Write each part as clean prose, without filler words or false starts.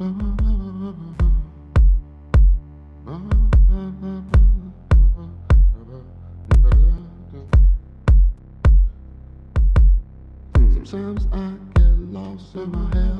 Sometimes I get lost in my head,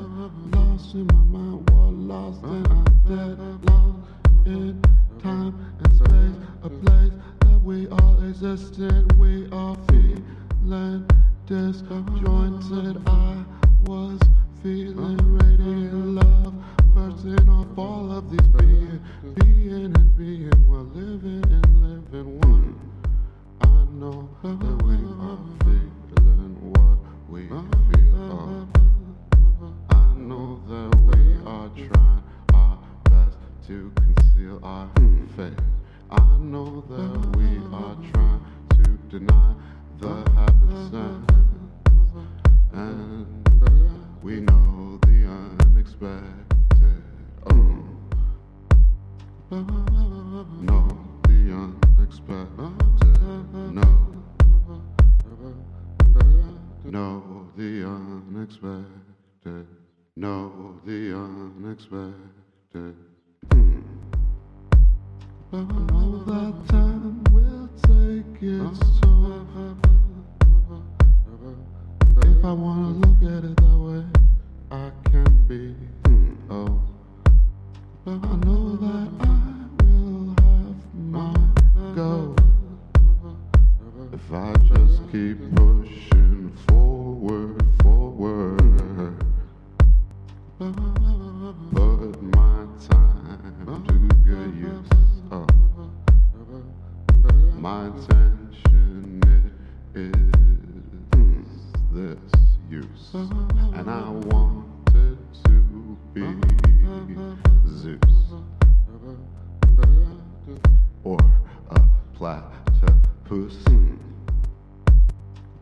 lost in my mind, well, lost and I'm dead, lost in time and space, a place that we all exist in, we are feeling disjointed, I was feeling radiant love, bursting off all of these being and being, we're living and living one, I know that we are feeling what we feel, I know that we are trying our best to conceal our faith. I know that we are trying to deny the habits and we know the unexpected. No, the unexpected. No, the unexpected. No, the unexpected. All that time will take its toll. If I wanna look at it that way, I can be. Oh, I know that I will have my go. If I just keep pushing forward, put my time to good use. Oh, my intention is this use, and I wanted to be Zeus or a platypus.